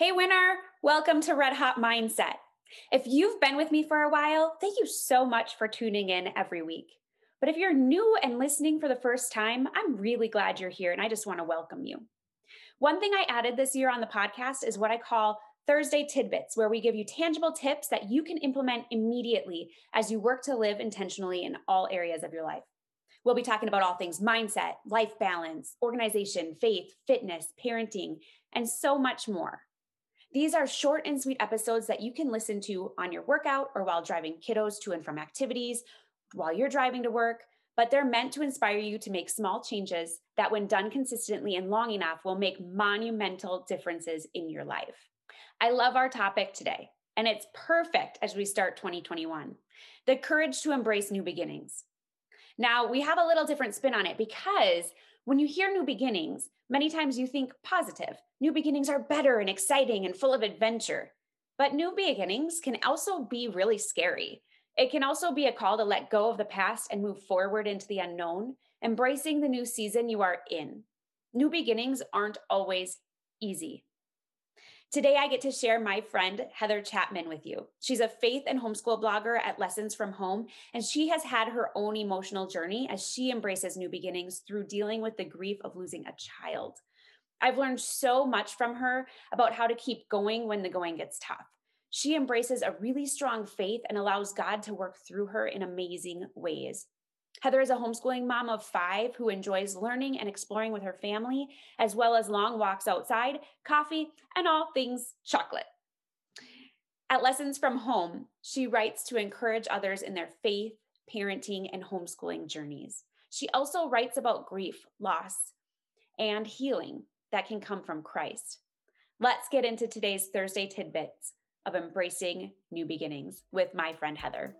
Hey winner, welcome to Red Hot Mindset. If you've been with me for a while, thank you so much for tuning in every week. But if you're new and listening for the first time, I'm really glad you're here and I just want to welcome you. One thing I added this year on the podcast is what I call Thursday Tidbits, where we give you tangible tips that you can implement immediately as you work to live intentionally in all areas of your life. We'll be talking about all things mindset, life balance, organization, faith, fitness, parenting, and so much more. These are short and sweet episodes that you can listen to on your workout or while driving kiddos to and from activities, while you're driving to work, but they're meant to inspire you to make small changes that when done consistently and long enough will make monumental differences in your life. I love our topic today, and it's perfect as we start 2021, the courage to embrace new beginnings. Now, we have a little different spin on it because when you hear new beginnings, many times you think positive. New beginnings are better and exciting and full of adventure. But new beginnings can also be really scary. It can also be a call to let go of the past and move forward into the unknown, embracing the new season you are in. New beginnings aren't always easy. Today, I get to share my friend, Heather Chapman, with you. She's a faith and homeschool blogger at Lessons from Home, and she has had her own emotional journey as she embraces new beginnings through dealing with the grief of losing a child. I've learned so much from her about how to keep going when the going gets tough. She embraces a really strong faith and allows God to work through her in amazing ways. Heather is a homeschooling mom of 5 who enjoys learning and exploring with her family, as well as long walks outside, coffee, and all things chocolate. At Lessons from Home, she writes to encourage others in their faith, parenting, and homeschooling journeys. She also writes about grief, loss, and healing that can come from Christ. Let's get into today's Thursday Tidbits of Embracing New Beginnings with my friend Heather.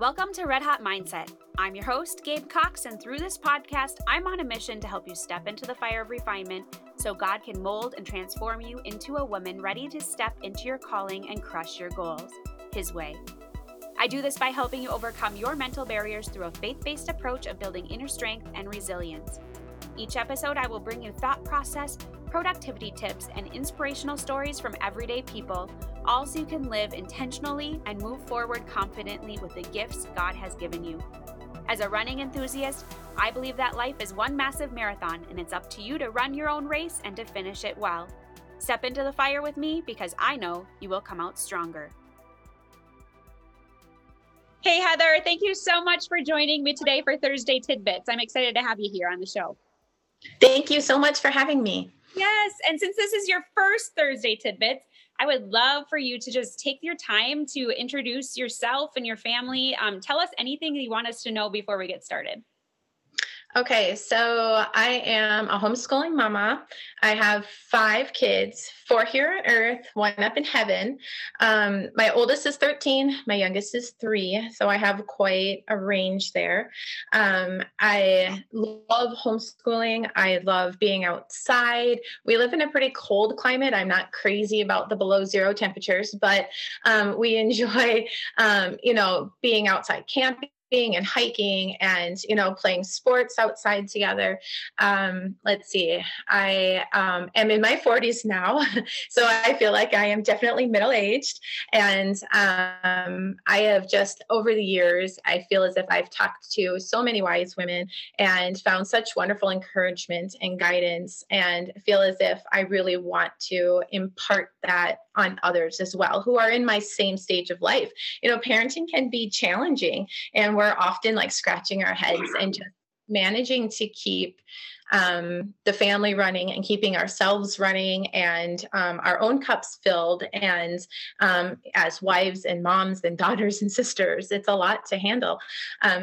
Welcome to Red Hot Mindset. I'm your host, Gabe Cox, and through this podcast, I'm on a mission to help you step into the fire of refinement so God can mold and transform you into a woman ready to step into your calling and crush your goals His way. I do this by helping you overcome your mental barriers through a faith-based approach of building inner strength and resilience. Each episode, I will bring you thought process, productivity tips, and inspirational stories from everyday people, all so you can live intentionally and move forward confidently with the gifts God has given you. As a running enthusiast, I believe that life is one massive marathon, and it's up to you to run your own race and to finish it well. Step into the fire with me because I know you will come out stronger. Hey, Heather, thank you so much for joining me today for Thursday Tidbits. I'm excited to have you here on the show. Thank you so much for having me. Yes, and since this is your first Thursday Tidbits, I would love for you to just take your time to introduce yourself and your family. Tell us anything you want us to know before we get started. Okay, so I am a homeschooling mama. I have 5 kids, 4 here on earth, 1 up in heaven. My oldest is 13, my youngest is 3, so I have quite a range there. I love homeschooling. I love being outside. We live in a pretty cold climate. I'm not crazy about the below zero temperatures, but we enjoy, being outside camping and hiking and, playing sports outside together. Let's see, I am in my 40s now, so I feel like I am definitely middle-aged. And I have just, over the years, I feel as if I've talked to so many wise women and found such wonderful encouragement and guidance, and feel as if I really want to impart that on others as well, who are in my same stage of life. Parenting can be challenging, and we're often like scratching our heads and just managing to keep the family running and keeping ourselves running and our own cups filled. And as wives and moms and daughters and sisters, it's a lot to handle.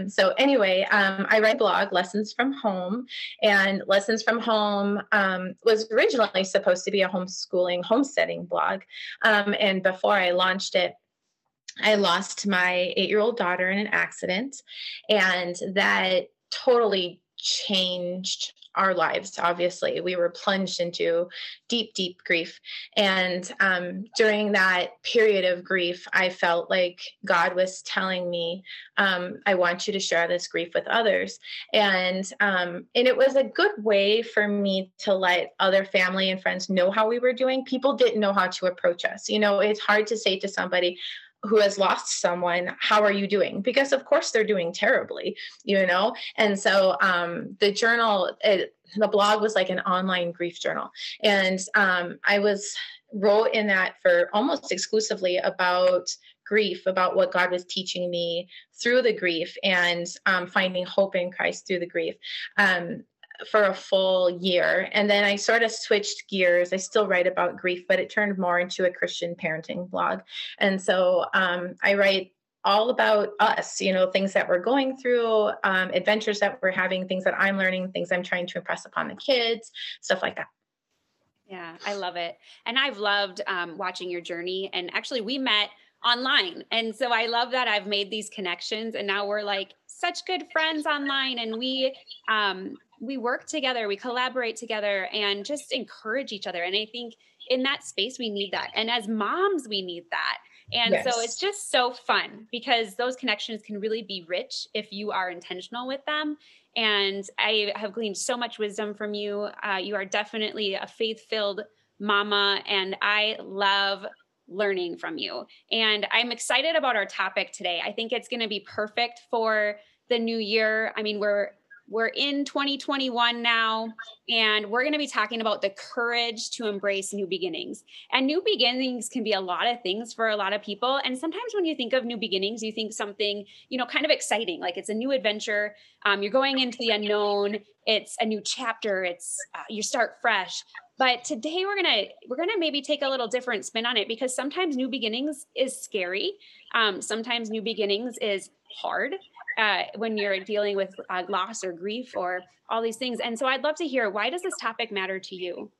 So anyway, I write a blog, Lessons from Home, and Lessons from Home was originally supposed to be a homeschooling, homesteading blog. And before I launched it, I lost my 8-year-old daughter in an accident, and that totally changed our lives. Obviously, we were plunged into deep, deep grief. And during that period of grief, I felt like God was telling me, I want you to share this grief with others. And it was a good way for me to let other family and friends know how we were doing. People didn't know how to approach us. You know, it's hard to say to somebody who has lost someone, how are you doing? Because of course they're doing terribly, you know? And so the journal, the blog was like an online grief journal. And I wrote in that for almost exclusively about grief, about what God was teaching me through the grief and finding hope in Christ through the grief. For a full year. And then I sort of switched gears. I still write about grief, but it turned more into a Christian parenting blog. And so I write all about us, you know, things that we're going through, adventures that we're having, things that I'm learning, things I'm trying to impress upon the kids, stuff like that. Yeah, I love it. And I've loved watching your journey. And actually we met online. And so I love that I've made these connections and now we're like such good friends online. And we work together, we collaborate together and just encourage each other. And I think in that space, we need that. And as moms, we need that. And yes. So it's just so fun because those connections can really be rich if you are intentional with them. And I have gleaned so much wisdom from you. You are definitely a faith-filled mama and I love learning from you. And I'm excited about our topic today. I think it's going to be perfect for the new year. I mean, we're in 2021 now, and we're going to be talking about the courage to embrace new beginnings. And new beginnings can be a lot of things for a lot of people. And sometimes when you think of new beginnings, you think something, you know, kind of exciting, like it's a new adventure. You're going into the unknown. It's a new chapter. It's you start fresh. But today we're going to maybe take a little different spin on it because sometimes new beginnings is scary. Sometimes new beginnings is hard. When you're dealing with loss or grief or all these things. And so I'd love to hear, why does this topic matter to you?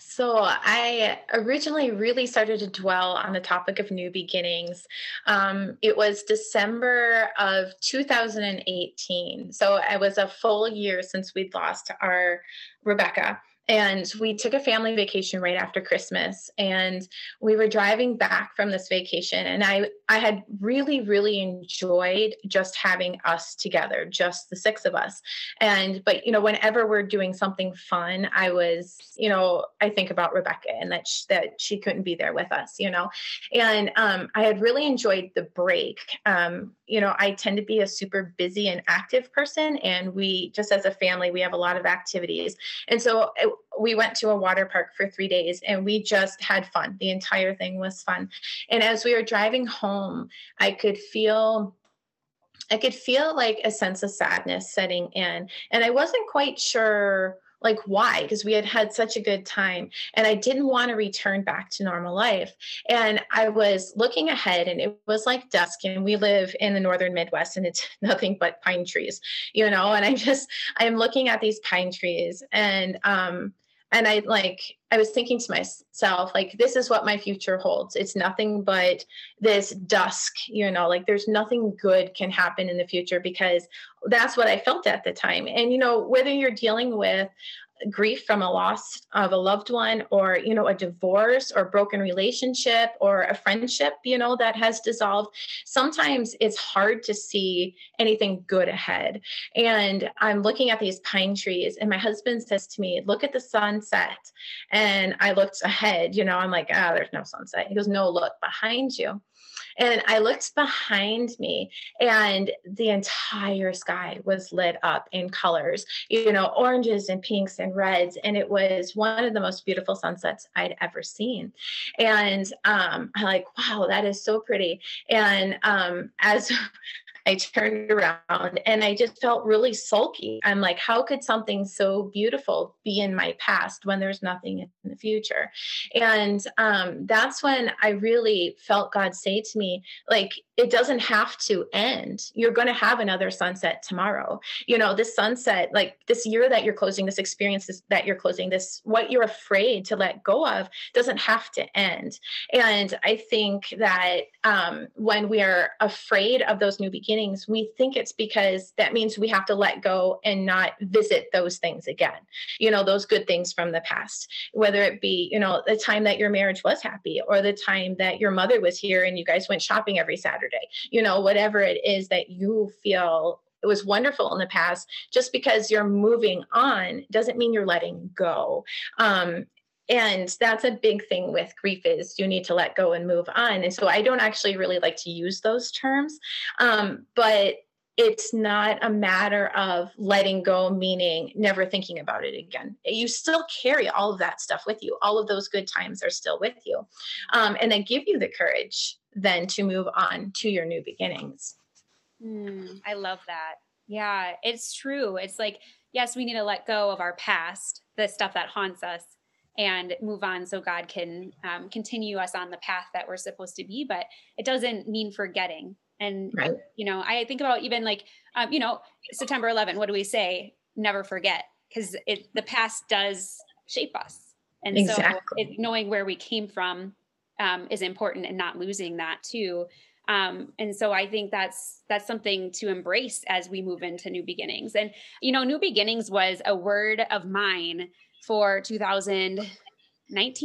So I originally really started to dwell on the topic of new beginnings. It was December of 2018. So it was a full year since we'd lost our Rebecca. And we took a family vacation right after Christmas and we were driving back from this vacation. And I had really, really enjoyed just having us together, just the six of us. But, you know, whenever we're doing something fun, I think about Rebecca and that she couldn't be there with us, you know, and I had really enjoyed the break. You know, I tend to be a super busy and active person. And we just as a family, we have a lot of activities. And so we went to a water park for 3 days and we just had fun. The entire thing was fun. And as we were driving home, I could feel like a sense of sadness setting in. And I wasn't quite sure like why, because we had such a good time and I didn't want to return back to normal life. And I was looking ahead and it was like dusk and we live in the northern Midwest and it's nothing but pine trees, you know, and I'm looking at these pine trees and I was thinking to myself, like, this is what my future holds. It's nothing but this dusk, you know, like there's nothing good can happen in the future because that's what I felt at the time. And, you know, whether you're dealing with grief from a loss of a loved one or, you know, a divorce or broken relationship or a friendship, you know, that has dissolved. Sometimes it's hard to see anything good ahead. And I'm looking at these pine trees and my husband says to me, look at the sunset. And I looked ahead, you know, I'm like, there's no sunset. He goes, no, look behind you. And I looked behind me and the entire sky was lit up in colors, you know, oranges and pinks and reds. And it was one of the most beautiful sunsets I'd ever seen. And I'm like, wow, that is so pretty. And as I turned around and I just felt really sulky. I'm like, how could something so beautiful be in my past when there's nothing in the future? And that's when I really felt God say to me, like, it doesn't have to end. You're going to have another sunset tomorrow. You know, this sunset, like this year that you're closing, this experience that you're closing, this, what you're afraid to let go of doesn't have to end. And I think that when we are afraid of those new beginnings, beginnings, we think it's because that means we have to let go and not visit those things again, you know, those good things from the past, whether it be, you know, the time that your marriage was happy or the time that your mother was here and you guys went shopping every Saturday, you know, whatever it is that you feel it was wonderful in the past. Just because you're moving on doesn't mean you're letting go. And that's a big thing with grief is you need to let go and move on. And so I don't actually really like to use those terms, but it's not a matter of letting go, meaning never thinking about it again. You still carry all of that stuff with you. All of those good times are still with you. And they give you the courage then to move on to your new beginnings. I love that. Yeah, it's true. It's like, yes, we need to let go of our past, the stuff that haunts us, and move on so God can continue us on the path that we're supposed to be. But it doesn't mean forgetting. And, right. You know, I think about even like, you know, September 11, what do we say? Never forget, because the past does shape us. And exactly. So knowing where we came from is important, and not losing that too. And so I think that's something to embrace as we move into new beginnings. And, you know, new beginnings was a word of mine for 2019.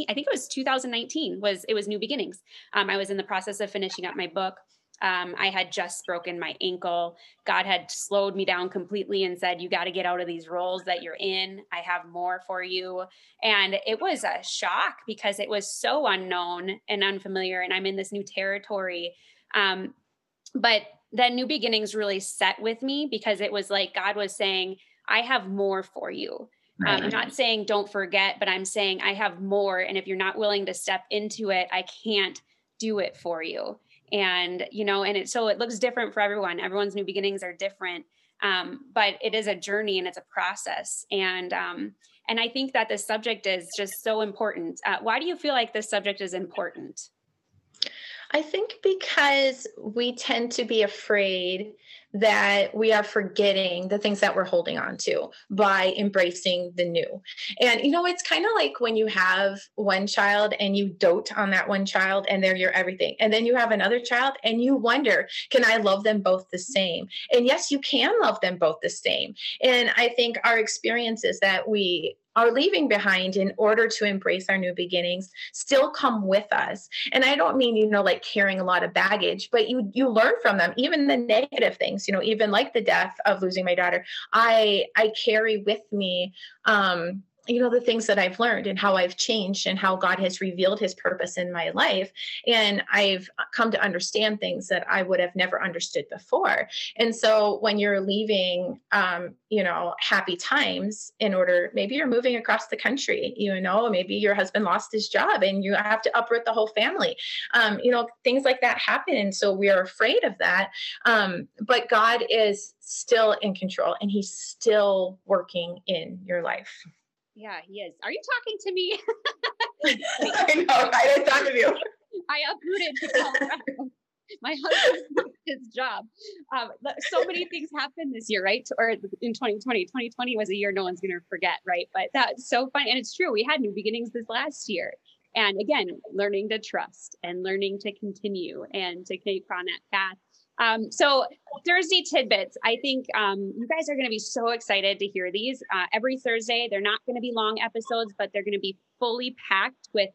I think it was 2019 it was new beginnings. I was in the process of finishing up my book. I had just broken my ankle. God had slowed me down completely and said, you got to get out of these roles that you're in. I have more for you. And it was a shock because it was so unknown and unfamiliar. And I'm in this new territory. But then new beginnings really set with me, because it was like, God was saying, I have more for you. I'm not saying don't forget, but I'm saying I have more. And if you're not willing to step into it, I can't do it for you. And, you know, so it looks different for everyone. Everyone's new beginnings are different. But it is a journey and it's a process. And I think that this subject is just so important. Why do you feel like this subject is important? I think because we tend to be afraid that we are forgetting the things that we're holding on to by embracing the new. And, you know, it's kind of like when you have one child and you dote on that one child and they're your everything. And then you have another child and you wonder, can I love them both the same? And yes, you can love them both the same. And I think our experiences that we are leaving behind in order to embrace our new beginnings still come with us. And I don't mean, you know, like carrying a lot of baggage, but you learn from them, even the negative things, you know, even like the death of losing my daughter, I carry with me, you know, the things that I've learned and how I've changed and how God has revealed his purpose in my life. And I've come to understand things that I would have never understood before. And so when you're leaving, you know, happy times in order, maybe you're moving across the country, you know, maybe your husband lost his job and you have to uproot the whole family. You know, things like that happen. And so we are afraid of that. But God is still in control and he's still working in your life. Yeah, he is. Are you talking to me? I know. I didn't talk to you. I uprooted to Colorado. My husband lost his job. So many things happened this year, right? Or in 2020. 2020 was a year no one's going to forget, right? But that's so funny. And it's true. We had new beginnings this last year. And again, learning to trust and learning to continue and to keep on that path. So Thursday tidbits, I think you guys are going to be so excited to hear these every Thursday. They're not going to be long episodes, but they're going to be fully packed with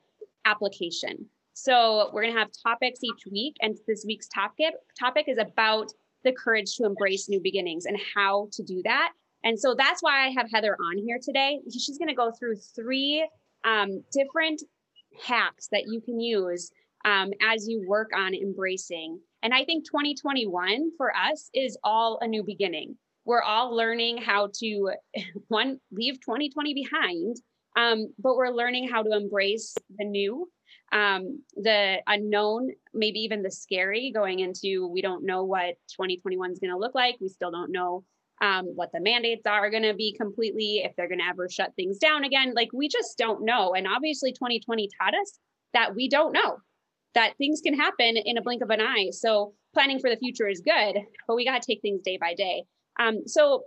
application. So we're going to have topics each week. And this week's topic is about the courage to embrace new beginnings and how to do that. And so that's why I have Heather on here today. She's going to go through 3 different hacks that you can use as you work on embracing. And I think 2021 for us is all a new beginning. We're all learning how to, one, leave 2020 behind, but we're learning how to embrace the new, the unknown, maybe even the scary, going into we don't know what 2021 is going to look like. We still don't know what the mandates are going to be completely, if they're going to ever shut things down again. Like, we just don't know. And obviously 2020 taught us that we don't know, that things can happen in a blink of an eye. So planning for the future is good, but we got to take things day by day. So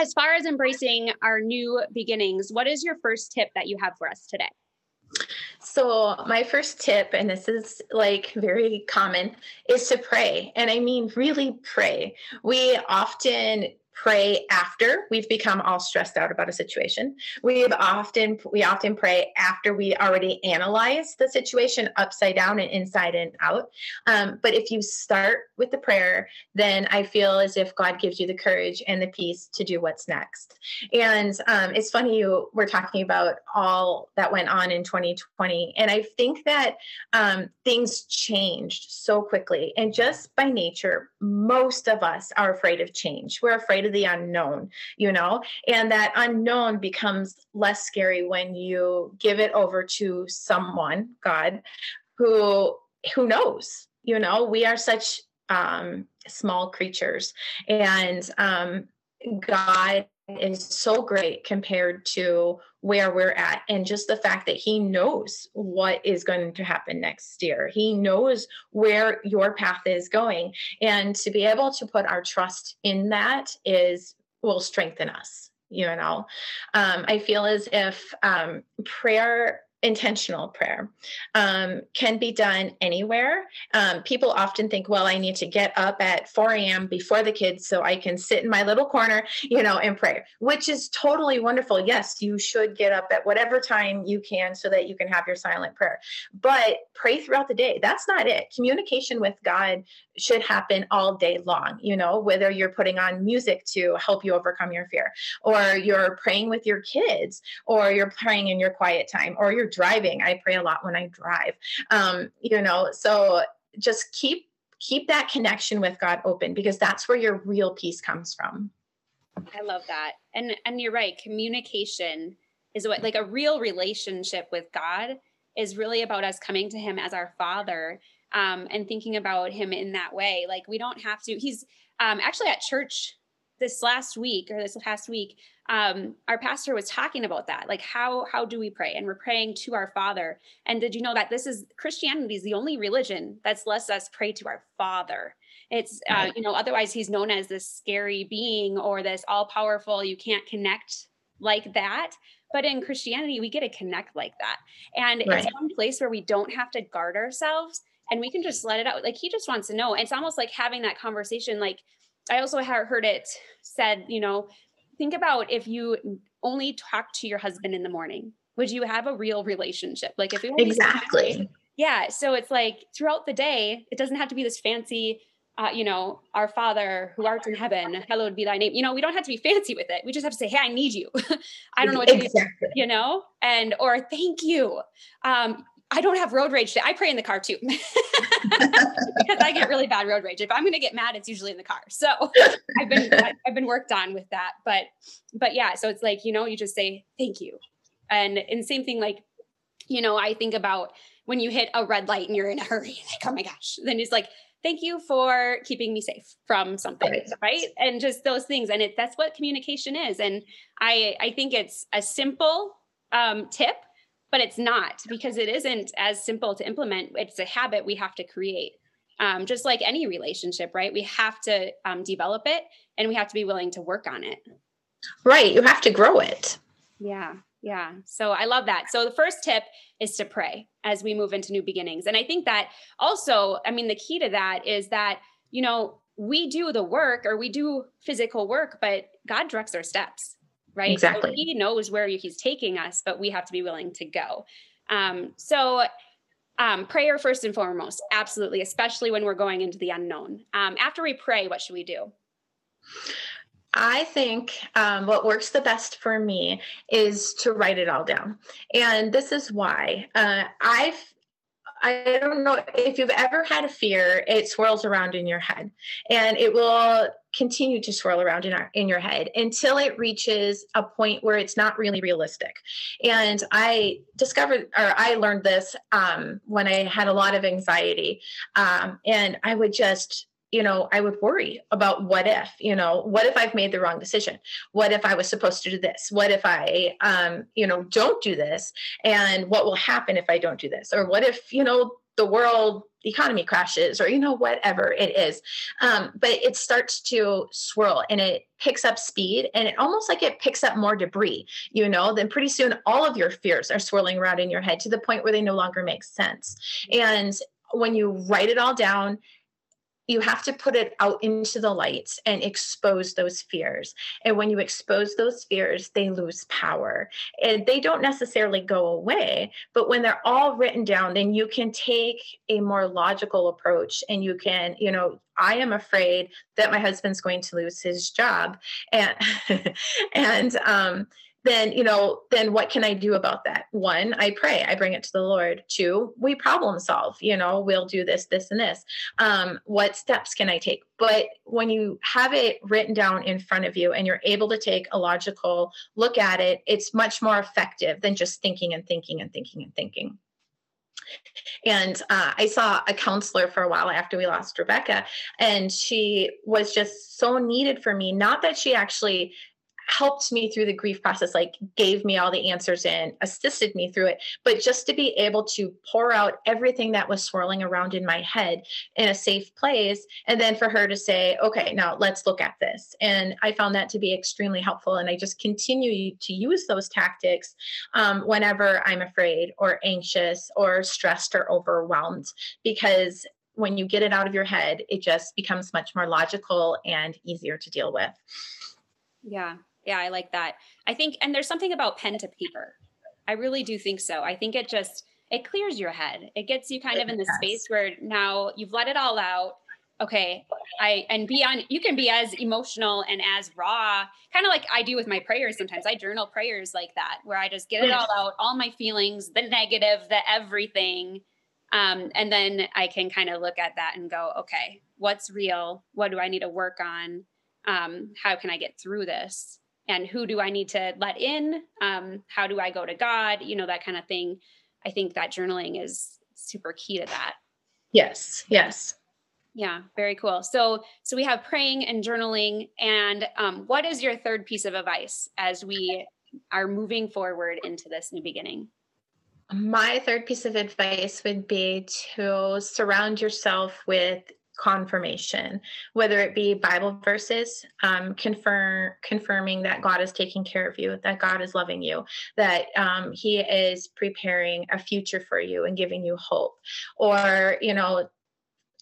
as far as embracing our new beginnings, what is your first tip that you have for us today? So my first tip, and this is like very common, is to pray. And I mean, really pray. We often pray after we've become all stressed out about a situation. We often pray after we already analyze the situation upside down and inside and out. But if you start with the prayer, then I feel as if God gives you the courage and the peace to do what's next. And it's funny, you were talking about all that went on in 2020. And I think that things changed so quickly. And just by nature, most of us are afraid of change. We're afraid of the unknown, and that unknown becomes less scary when you give it over to someone, God, who knows. We are such small creatures, and God is so great compared to where we're at. And just the fact that he knows what is going to happen next year. He knows where your path is going. And to be able to put our trust in that will strengthen us. I feel as if prayer, intentional prayer, can be done anywhere. People often think, well, I need to get up at 4 a.m. before the kids so I can sit in my little corner, and pray, which is totally wonderful. Yes, you should get up at whatever time you can so that you can have your silent prayer, but pray throughout the day. That's not it. Communication with God should happen all day long, whether you're putting on music to help you overcome your fear, or you're praying with your kids, or you're praying in your quiet time, or you're driving. I pray a lot when I drive, so just keep that connection with God open, because that's where your real peace comes from. I love that. And you're right. Communication is what, like, a real relationship with God is really about us coming to him as our Father, and thinking about him in that way. Like, we don't have to, he's actually at church this past week, our pastor was talking about that. Like, how do we pray? And we're praying to our Father. And did you know that Christianity is the only religion that lets us pray to our Father? It's, otherwise he's known as this scary being or this all powerful, you can't connect like that. But in Christianity, we get to connect like that. And right. It's one place where we don't have to guard ourselves and we can just let it out. Like, he just wants to know. It's almost like having that conversation. Like, I also heard it said, think about if you only talk to your husband in the morning, would you have a real relationship? Like, if it was exactly. Yeah. So it's like throughout the day, it doesn't have to be this fancy, our Father who art in heaven, hallowed be thy name. We don't have to be fancy with it. We just have to say, hey, I need you. I don't know what to do, and, or thank you. I don't have road rage today. I pray in the car too, because I get really bad road rage. If I'm going to get mad, it's usually in the car. So I've been worked on with that, but yeah. So it's like, you just say, thank you. And same thing, like, I think about when you hit a red light and you're in a hurry, like, oh my gosh, then it's like, thank you for keeping me safe from something. Right. And just those things. And that's what communication is. And I think it's a simple, tip, but it's not, because it isn't as simple to implement. It's a habit we have to create. Just like any relationship, right? We have to develop it, and we have to be willing to work on it. Right. You have to grow it. Yeah. Yeah. So I love that. So the first tip is to pray as we move into new beginnings. And I think that also, the key to that is that, we do the work, or we do physical work, but God directs our steps. Right. Exactly. So he knows where he's taking us, but we have to be willing to go. Prayer first and foremost, absolutely. Especially when we're going into the unknown. After we pray, what should we do? I think what works the best for me is to write it all down. And this is why I don't know if you've ever had a fear, it swirls around in your head, and it will continue to swirl around in your head until it reaches a point where it's not really realistic. And I learned this when I had a lot of anxiety, and I would just, I would worry about what if I've made the wrong decision? What if I was supposed to do this? What if I, don't do this? And what will happen if I don't do this? Or what if, the world, the economy crashes, or, you know, whatever it is. But it starts to swirl and it picks up speed, and it almost like it picks up more debris, you know, then pretty soon all of your fears are swirling around in your head to the point where they no longer make sense. And when you write it all down, you have to put it out into the lights and expose those fears. And when you expose those fears, they lose power, and they don't necessarily go away. But when they're all written down, then you can take a more logical approach, and you can, you know, I am afraid that my husband's going to lose his job. And, then, you know, then what can I do about that? One, I pray, I bring it to the Lord. Two, we problem solve, you know, we'll do this, this, and this. What steps can I take? But when you have it written down in front of you and you're able to take a logical look at it, it's much more effective than just thinking and thinking and thinking and thinking. And I saw a counselor for a while after we lost Rebecca, and she was just so needed for me. Not that she actually helped me through the grief process, like gave me all the answers and assisted me through it, but just to be able to pour out everything that was swirling around in my head in a safe place. And then for her to say, okay, now let's look at this. And I found that to be extremely helpful. And I just continue to use those tactics whenever I'm afraid or anxious or stressed or overwhelmed, because when you get it out of your head, it just becomes much more logical and easier to deal with. Yeah. Yeah, I like that. I think, and there's something about pen to paper. I really do think so. I think it just, it clears your head. It gets you kind of in the space where now you've let it all out. Okay. You can be as emotional and as raw, kind of like I do with my prayers. Sometimes I journal prayers like that, where I just get it all out, all my feelings, the negative, the everything. And then I can kind of look at that and go, okay, what's real? What do I need to work on? How can I get through this? And who do I need to let in? How do I go to God? You know, that kind of thing. I think that journaling is super key to that. Yes. Yes. Yeah. Very cool. So we have praying and journaling. And what is your third piece of advice as we are moving forward into this new beginning? My third piece of advice would be to surround yourself with confirmation, whether it be Bible verses, confirming that God is taking care of you, that God is loving you, that he is preparing a future for you and giving you hope, or, you know,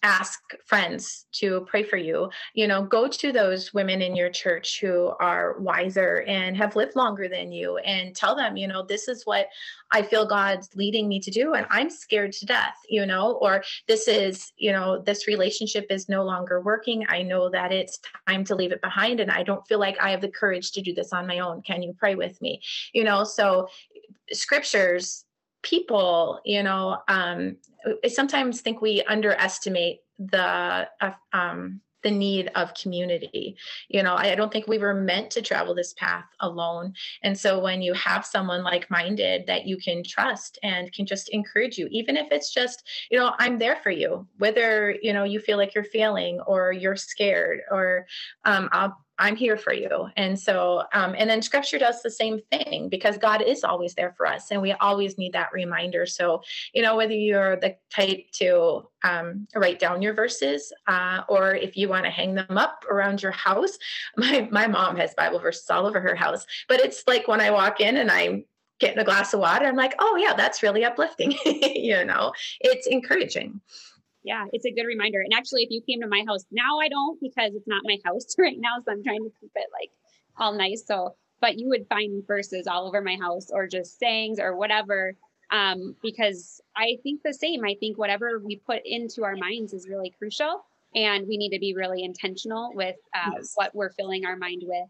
ask friends to pray for you, you know, go to those women in your church who are wiser and have lived longer than you and tell them, you know, this is what I feel God's leading me to do, and I'm scared to death, you know, or this is, you know, this relationship is no longer working. I know that it's time to leave it behind, and I don't feel like I have the courage to do this on my own. Can you pray with me? You know, so scriptures, people, you know, I sometimes think we underestimate the need of community. You know, I don't think we were meant to travel this path alone. And so when you have someone like-minded that you can trust and can just encourage you, even if it's just, you know, I'm there for you, whether, you know, you feel like you're failing or you're scared, or I'm here for you. And so, and then scripture does the same thing, because God is always there for us, and we always need that reminder. So, you know, whether you're the type to write down your verses, or if you want to hang them up around your house, my mom has Bible verses all over her house, but it's like when I walk in and I'm getting a glass of water, I'm like, oh yeah, that's really uplifting. You know, it's encouraging. Yeah, it's a good reminder. And actually, if you came to my house, now I don't, because it's not my house right now, so I'm trying to keep it like all nice. So, but you would find verses all over my house, or just sayings or whatever, because I think the same. I think whatever we put into our minds is really crucial, and we need to be really intentional with what we're filling our mind with,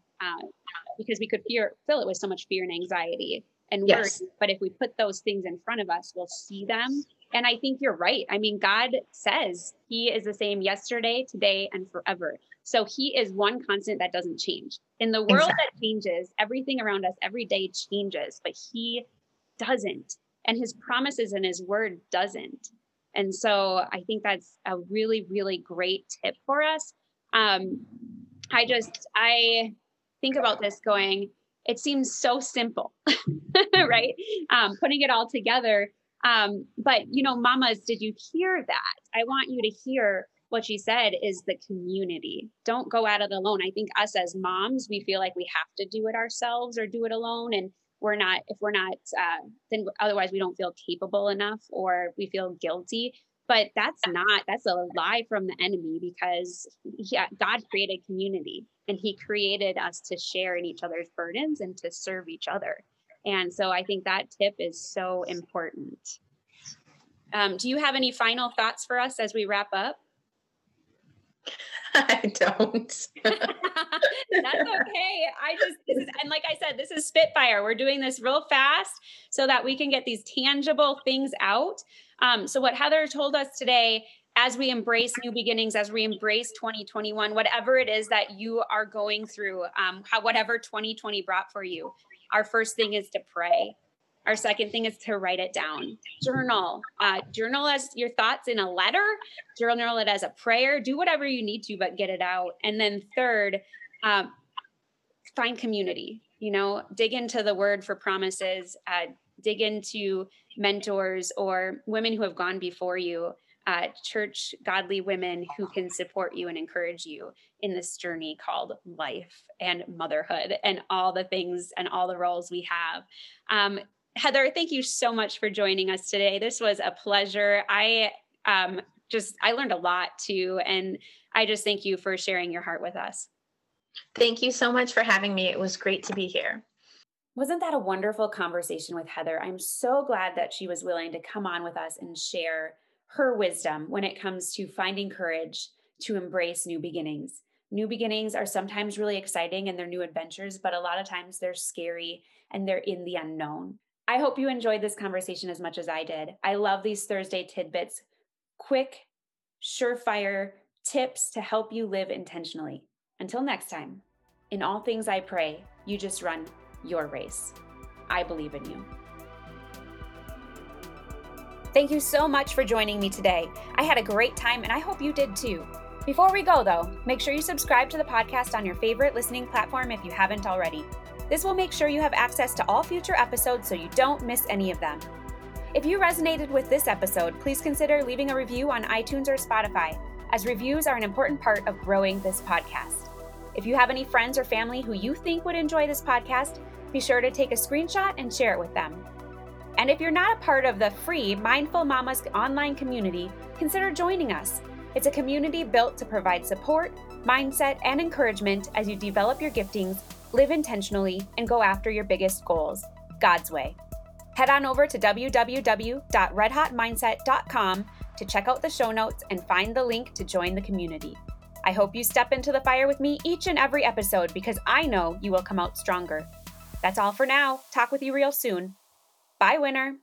because we could fill it with so much fear and anxiety and worry. Yes. But if we put those things in front of us, we'll see them. And I think you're right. I mean, God says he is the same yesterday, today, and forever. So he is one constant that doesn't change. In the world that changes, everything around us every day changes, but he doesn't. And his promises and his word doesn't. And so I think that's a really, really great tip for us. I think about this going, it seems so simple, right? Putting it all together. But, you know, mamas, did you hear that? I want you to hear what she said is the community. Don't go at it alone. I think us as moms, we feel like we have to do it ourselves or do it alone. And we're not, if we're not, then otherwise we don't feel capable enough or we feel guilty. But that's not, that's a lie from the enemy, because God created community and he created us to share in each other's burdens and to serve each other. And so I think that tip is so important. Do you have any final thoughts for us as we wrap up? I don't. That's okay. And like I said, this is Spitfire. We're doing this real fast so that we can get these tangible things out. So what Heather told us today, as we embrace new beginnings, as we embrace 2021, whatever it is that you are going through, whatever 2020 brought for you, our first thing is to pray. Our second thing is to write it down. Journal. Journal as your thoughts in a letter. Journal it as a prayer. Do whatever you need to, but get it out. And then third, find community. You know, dig into the word for promises. Dig into mentors or women who have gone before you. Church godly women who can support you and encourage you in this journey called life and motherhood and all the things and all the roles we have. Heather, thank you so much for joining us today. This was a pleasure. I learned a lot too. And I just thank you for sharing your heart with us. Thank you so much for having me. It was great to be here. Wasn't that a wonderful conversation with Heather? I'm so glad that she was willing to come on with us and share her wisdom when it comes to finding courage to embrace new beginnings. New beginnings are sometimes really exciting and they're new adventures, but a lot of times they're scary and they're in the unknown. I hope you enjoyed this conversation as much as I did. I love these Thursday tidbits, quick, surefire tips to help you live intentionally. Until next time, in all things I pray, you just run your race. I believe in you. Thank you so much for joining me today. I had a great time and I hope you did too. Before we go though, make sure you subscribe to the podcast on your favorite listening platform if you haven't already. This will make sure you have access to all future episodes so you don't miss any of them. If you resonated with this episode, please consider leaving a review on iTunes or Spotify, as reviews are an important part of growing this podcast. If you have any friends or family who you think would enjoy this podcast, be sure to take a screenshot and share it with them. And if you're not a part of the free Mindful Mamas online community, consider joining us. It's a community built to provide support, mindset, and encouragement as you develop your giftings, live intentionally, and go after your biggest goals, God's way. Head on over to www.redhotmindset.com to check out the show notes and find the link to join the community. I hope you step into the fire with me each and every episode because I know you will come out stronger. That's all for now. Talk with you real soon. Bye, winner.